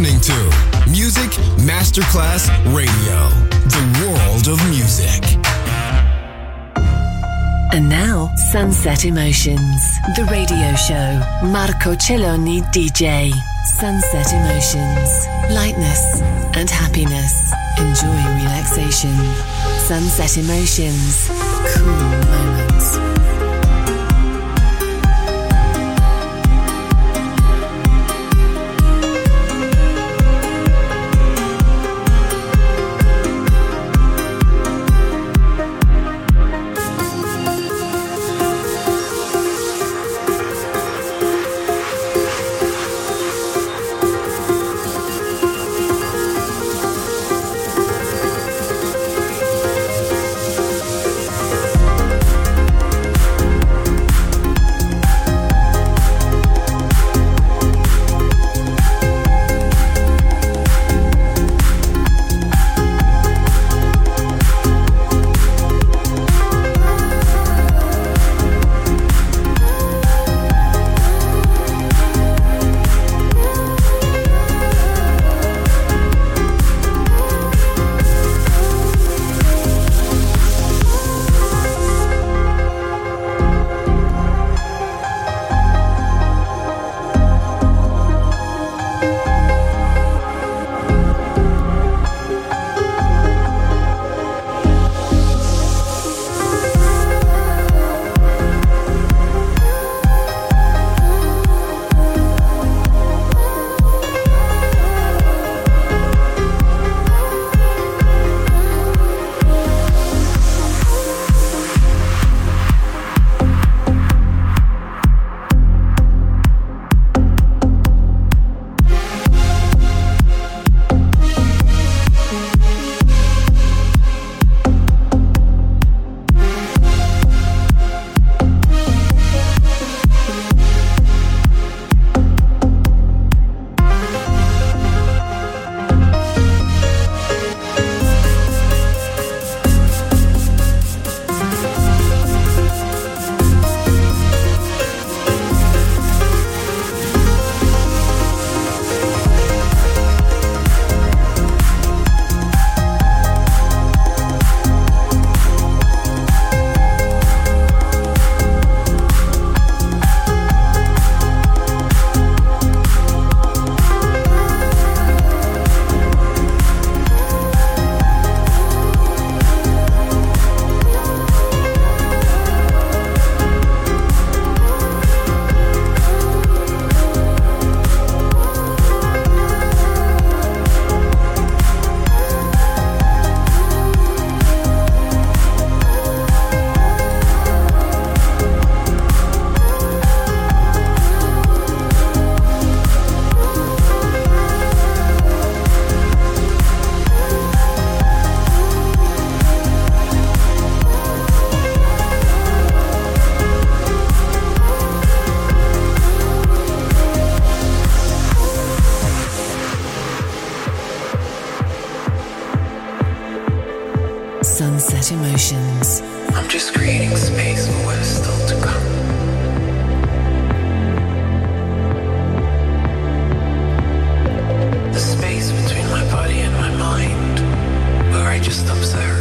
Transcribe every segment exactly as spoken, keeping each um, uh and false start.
listening to Music Masterclass Radio, the world of music. And now, Sunset Emotions, the radio show. Marco Celloni, D J. Sunset Emotions, lightness and happiness. Enjoy relaxation. Sunset Emotions, cool moments. Emotions. I'm just creating space for what is still to come. The space between my body and my mind, where I just observe.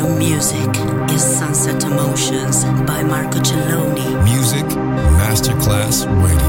Your music is Sunset Emotions by Marco Celloni. Music Masterclass Radio.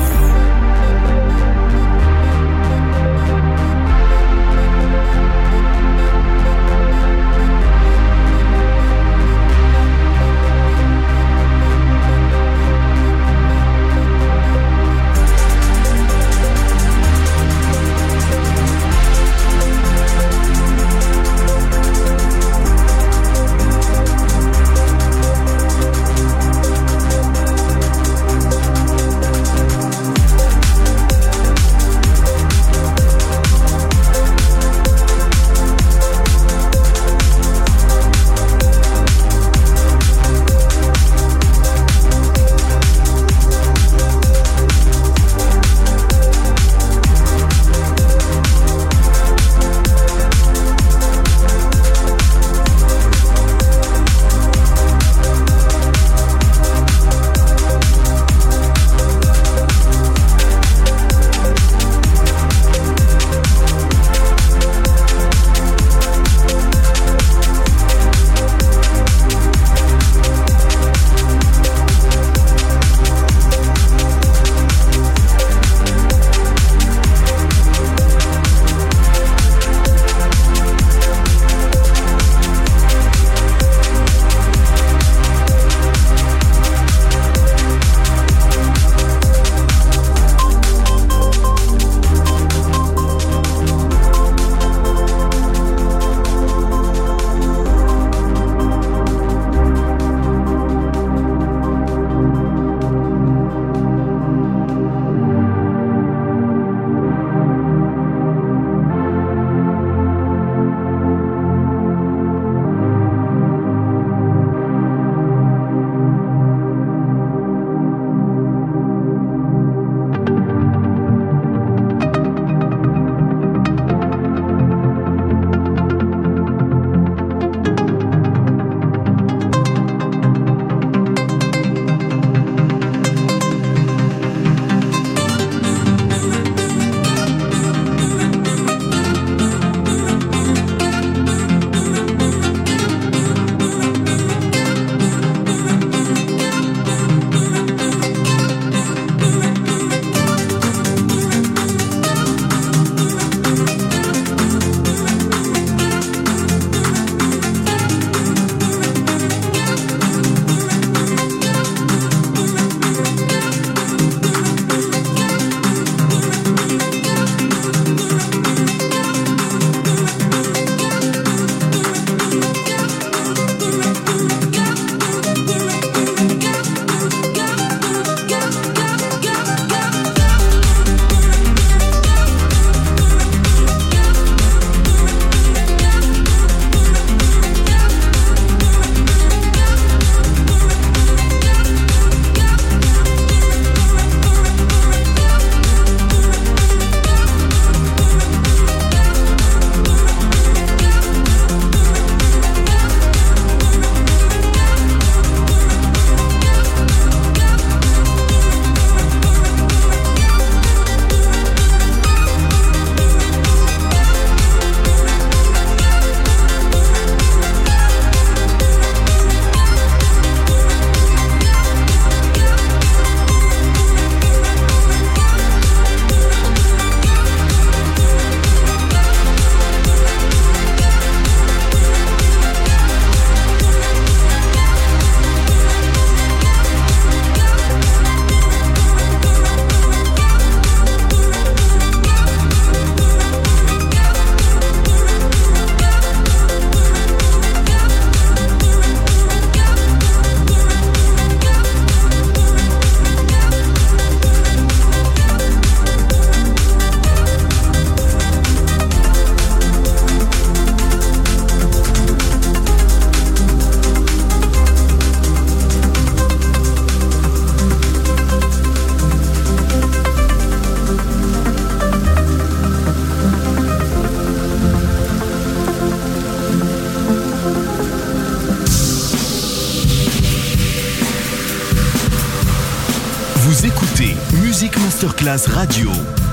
Music Masterclass Radio,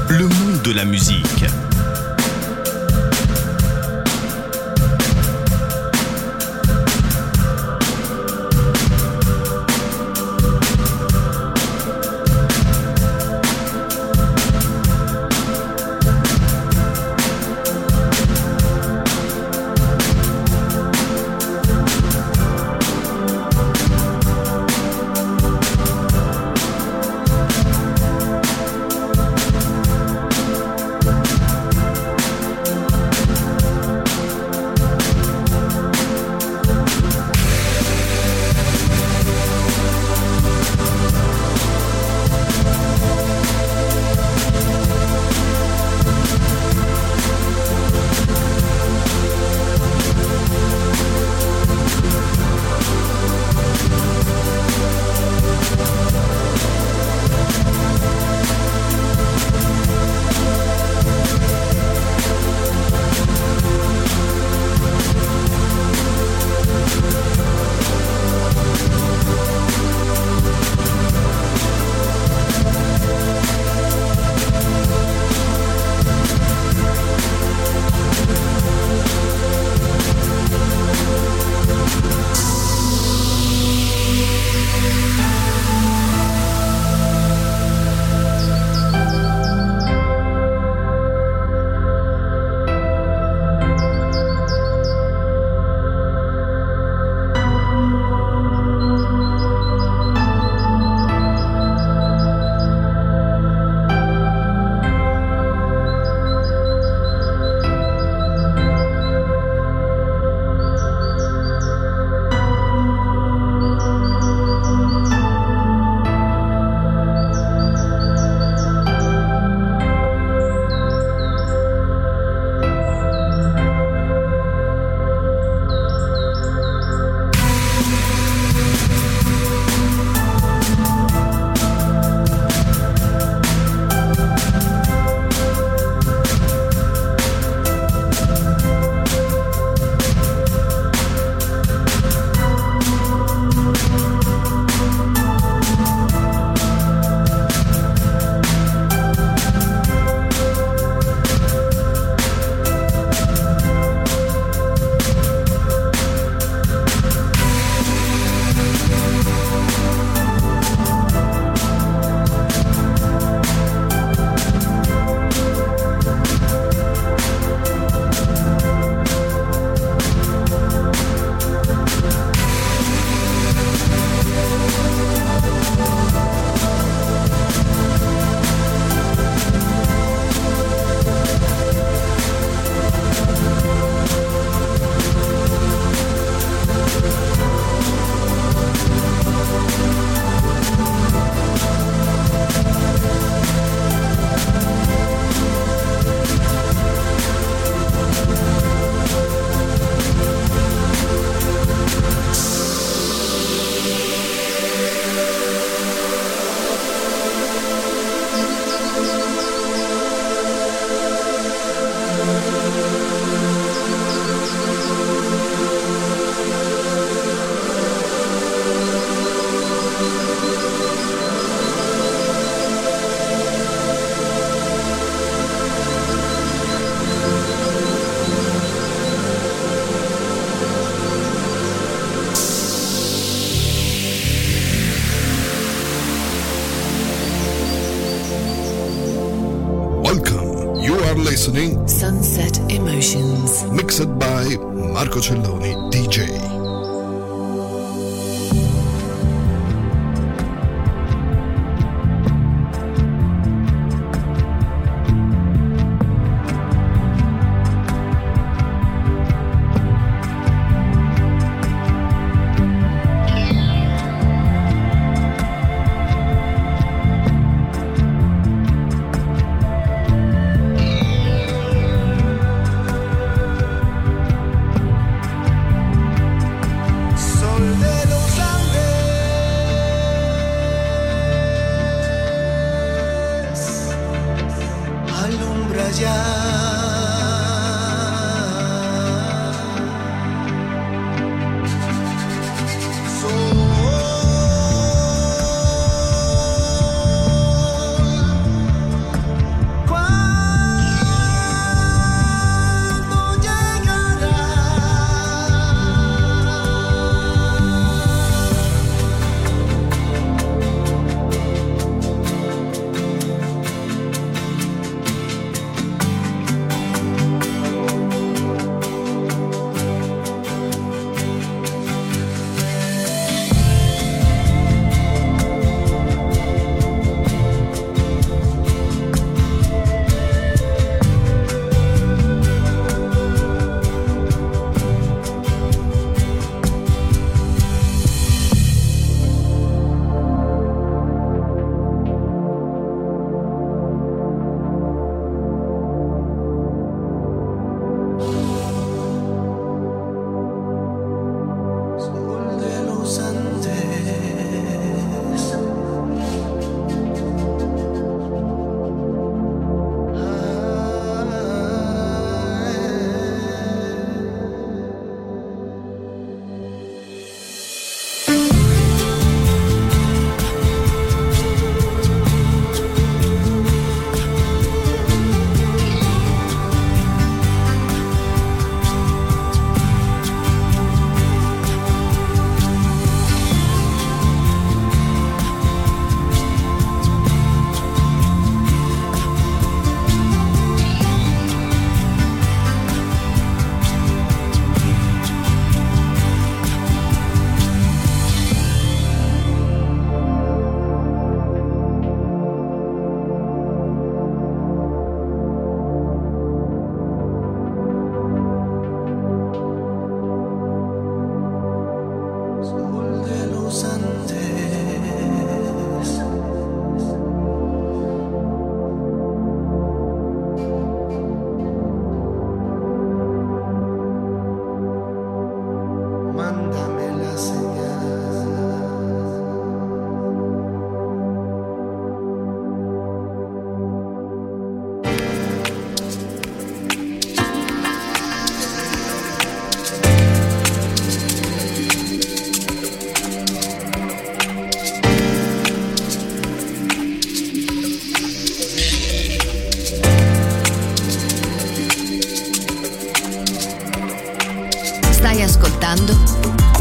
le monde de la musique. listening. Sunset Emotions. Mixed by Marco Celloni, D J.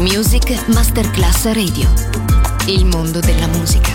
Music Masterclass Radio. Il mondo della musica.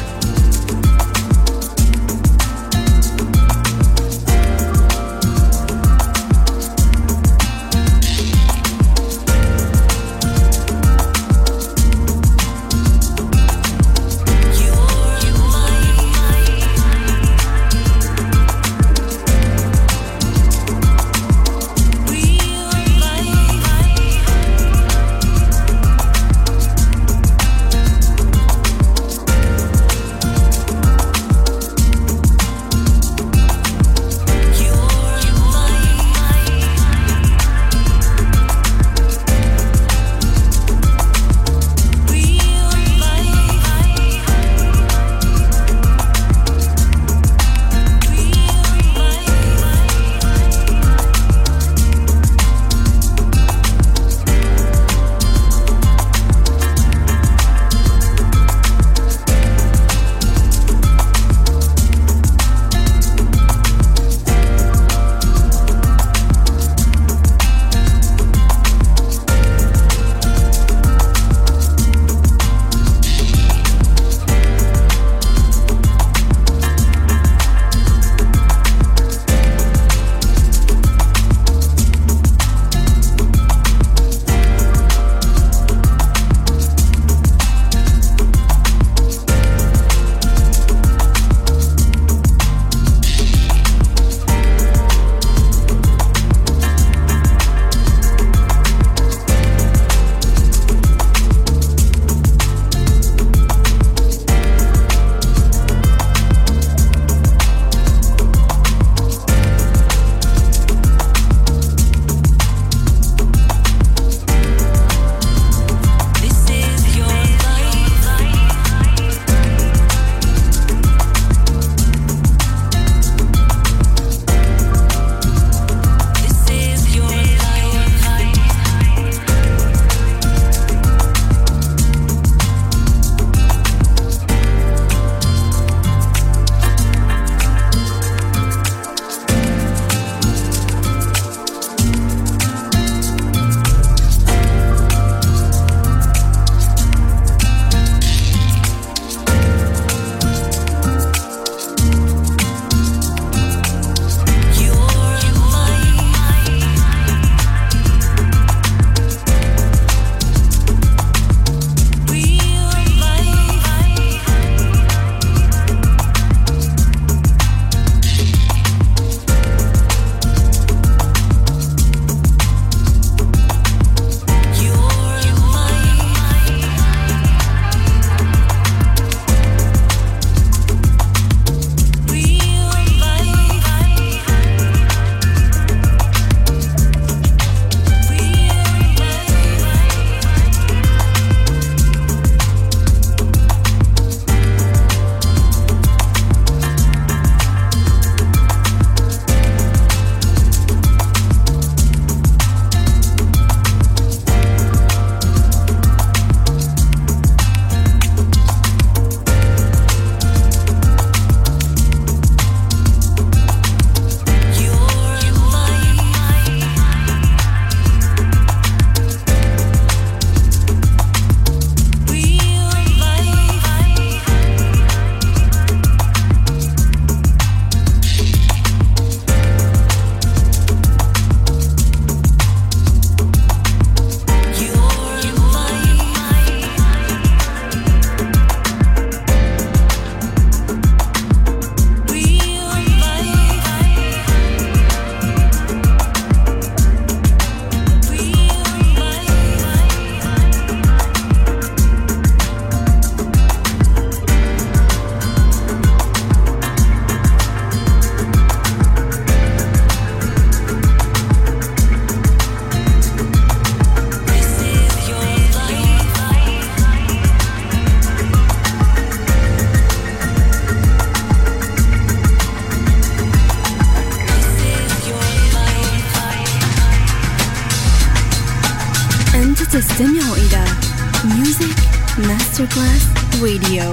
Masterclass Radio,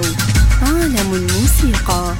عالم الموسيقى.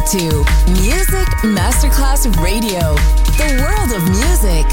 listening to Music Masterclass Radio, the world of music.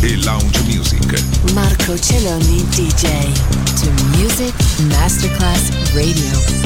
E lounge music. Marco Celloni D J to Music Masterclass Radio.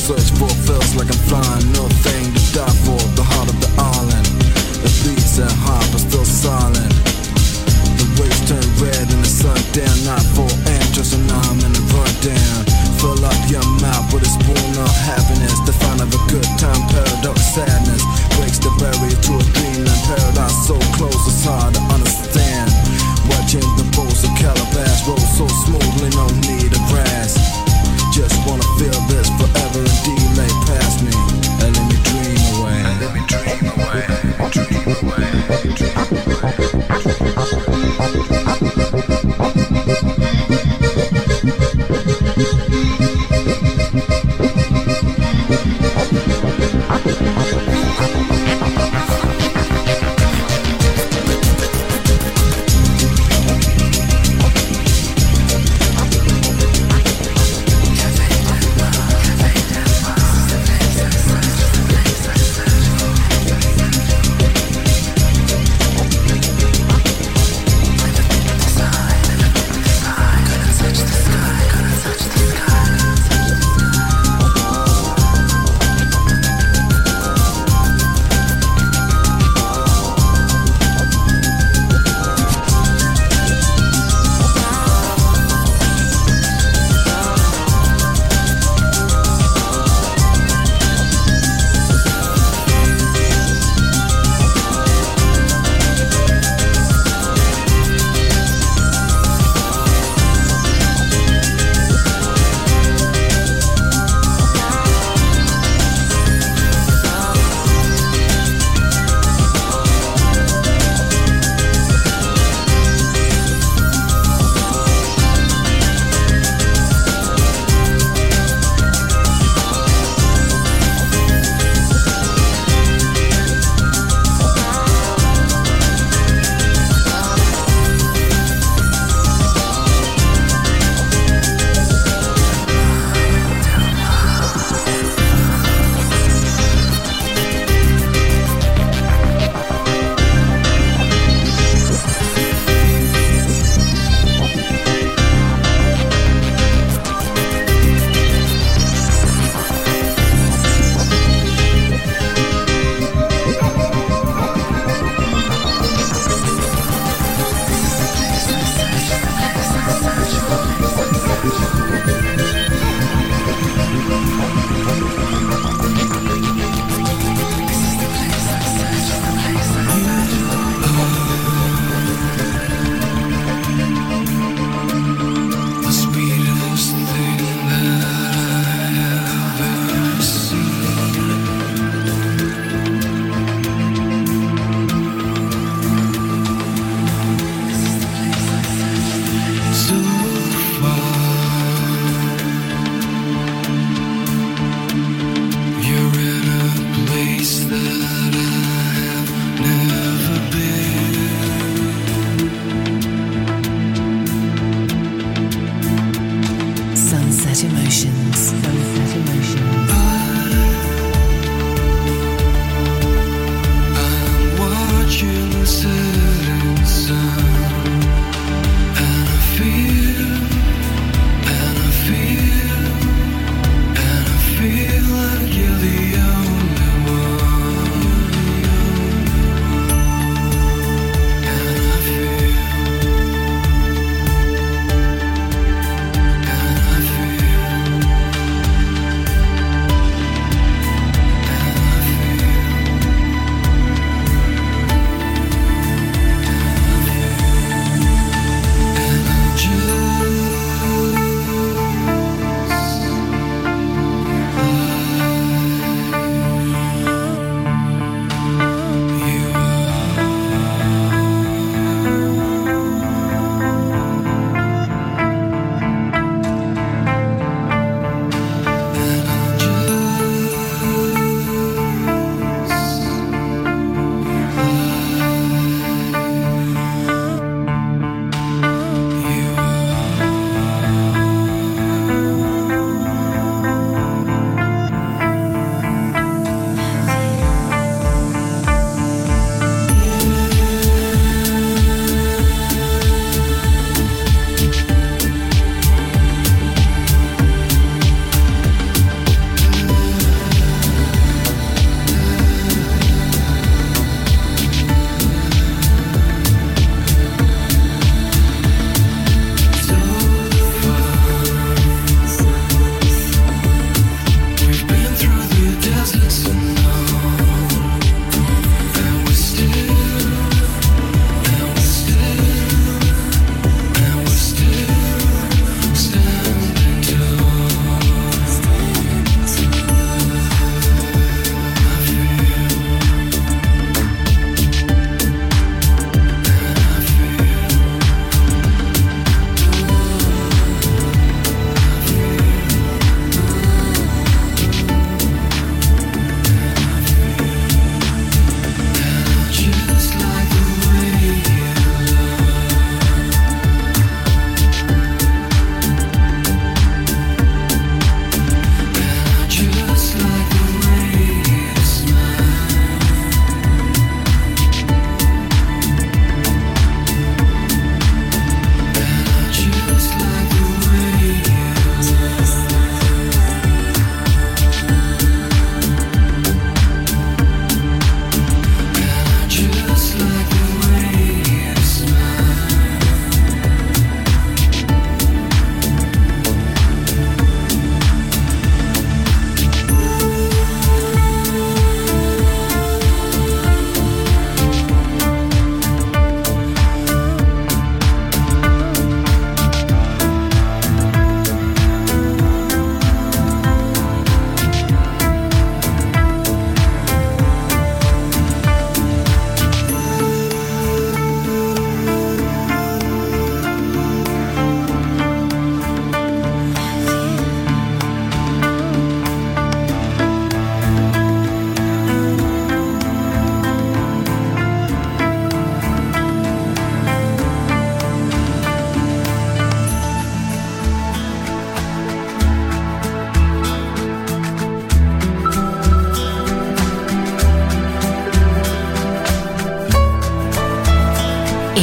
search for feels like I'm flying. Nothing to die for, the heart of the island. The beats and hop are still silent. The waves turn red in the sun down. Not for interest and I'm in the run down. Fill up your mouth with a spoon of happiness. The fun of a good time, paradox sadness. Breaks the barrier to a dreamland paradise. So close it's hard to understand. Watching the boats of Calabash roll so smoothly, no need of rest. Just wanna feel this forever and delay past me.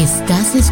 Estás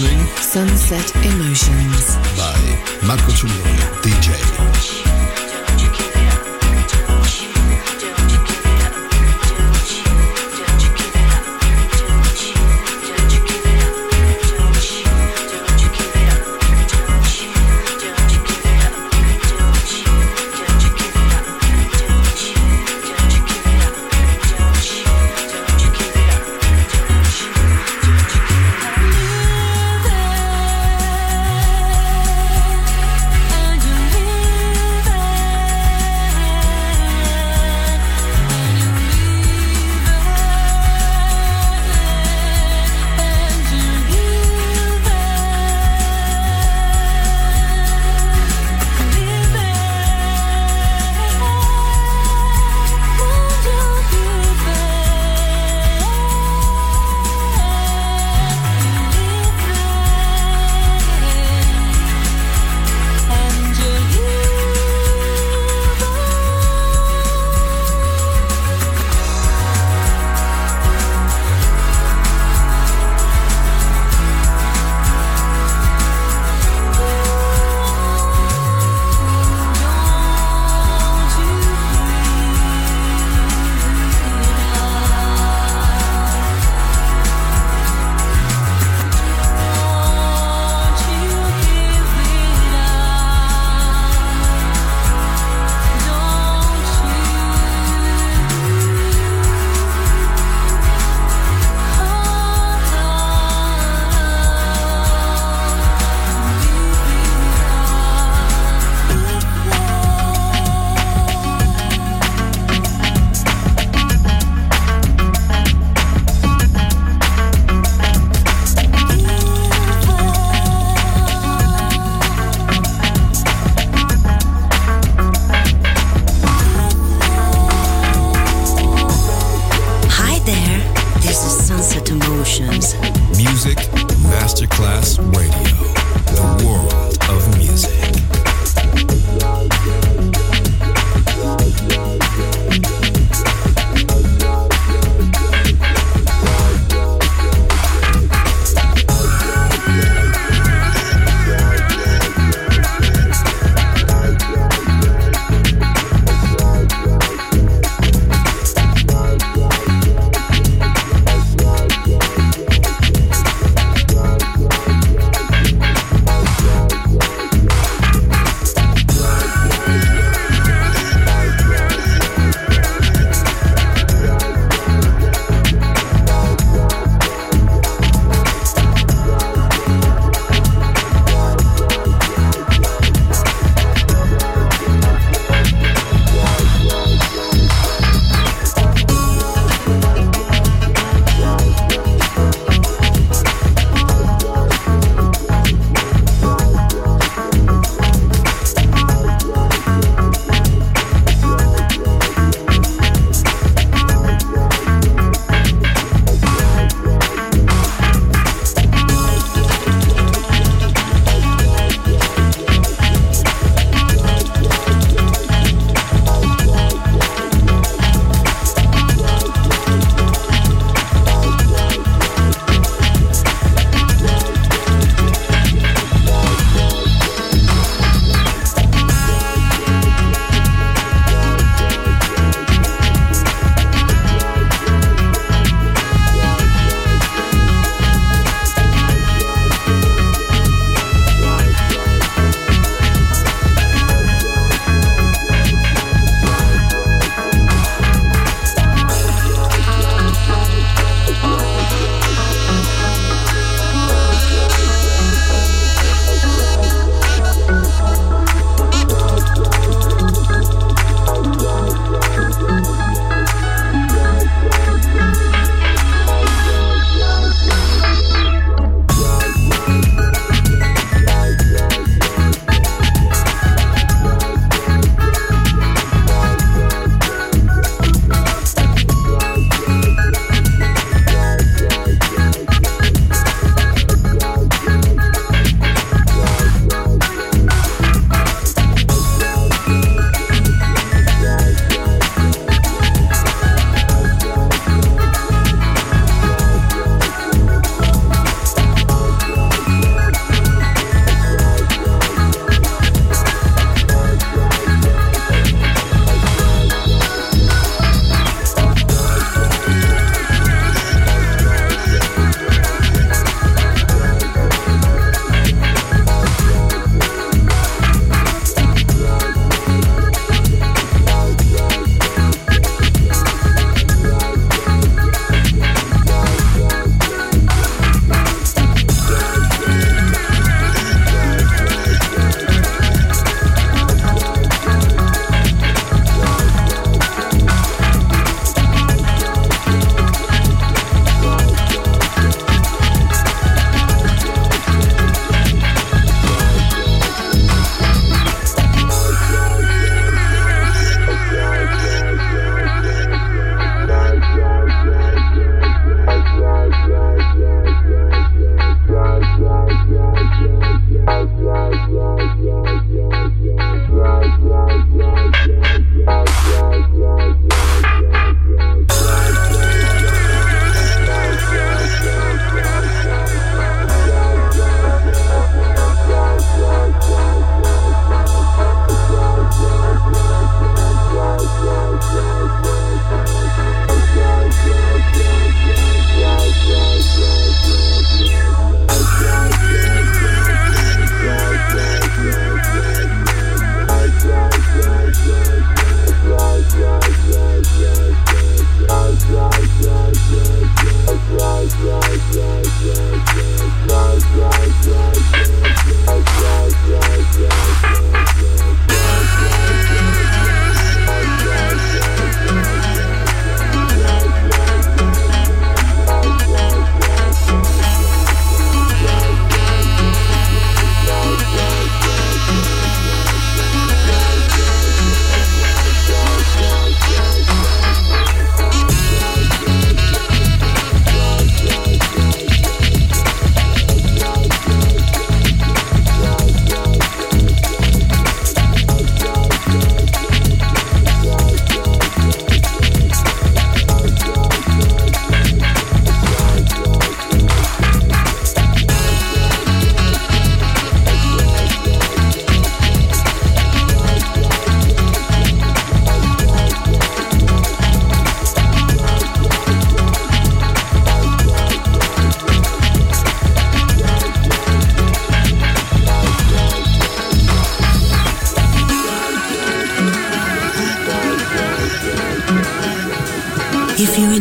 listening Sunset Emotions by Marco Celloni, D J.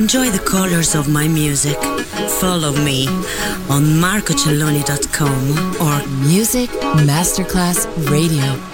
Enjoy the colors of my music. Follow me on marco celloni dot com or Music Masterclass Radio.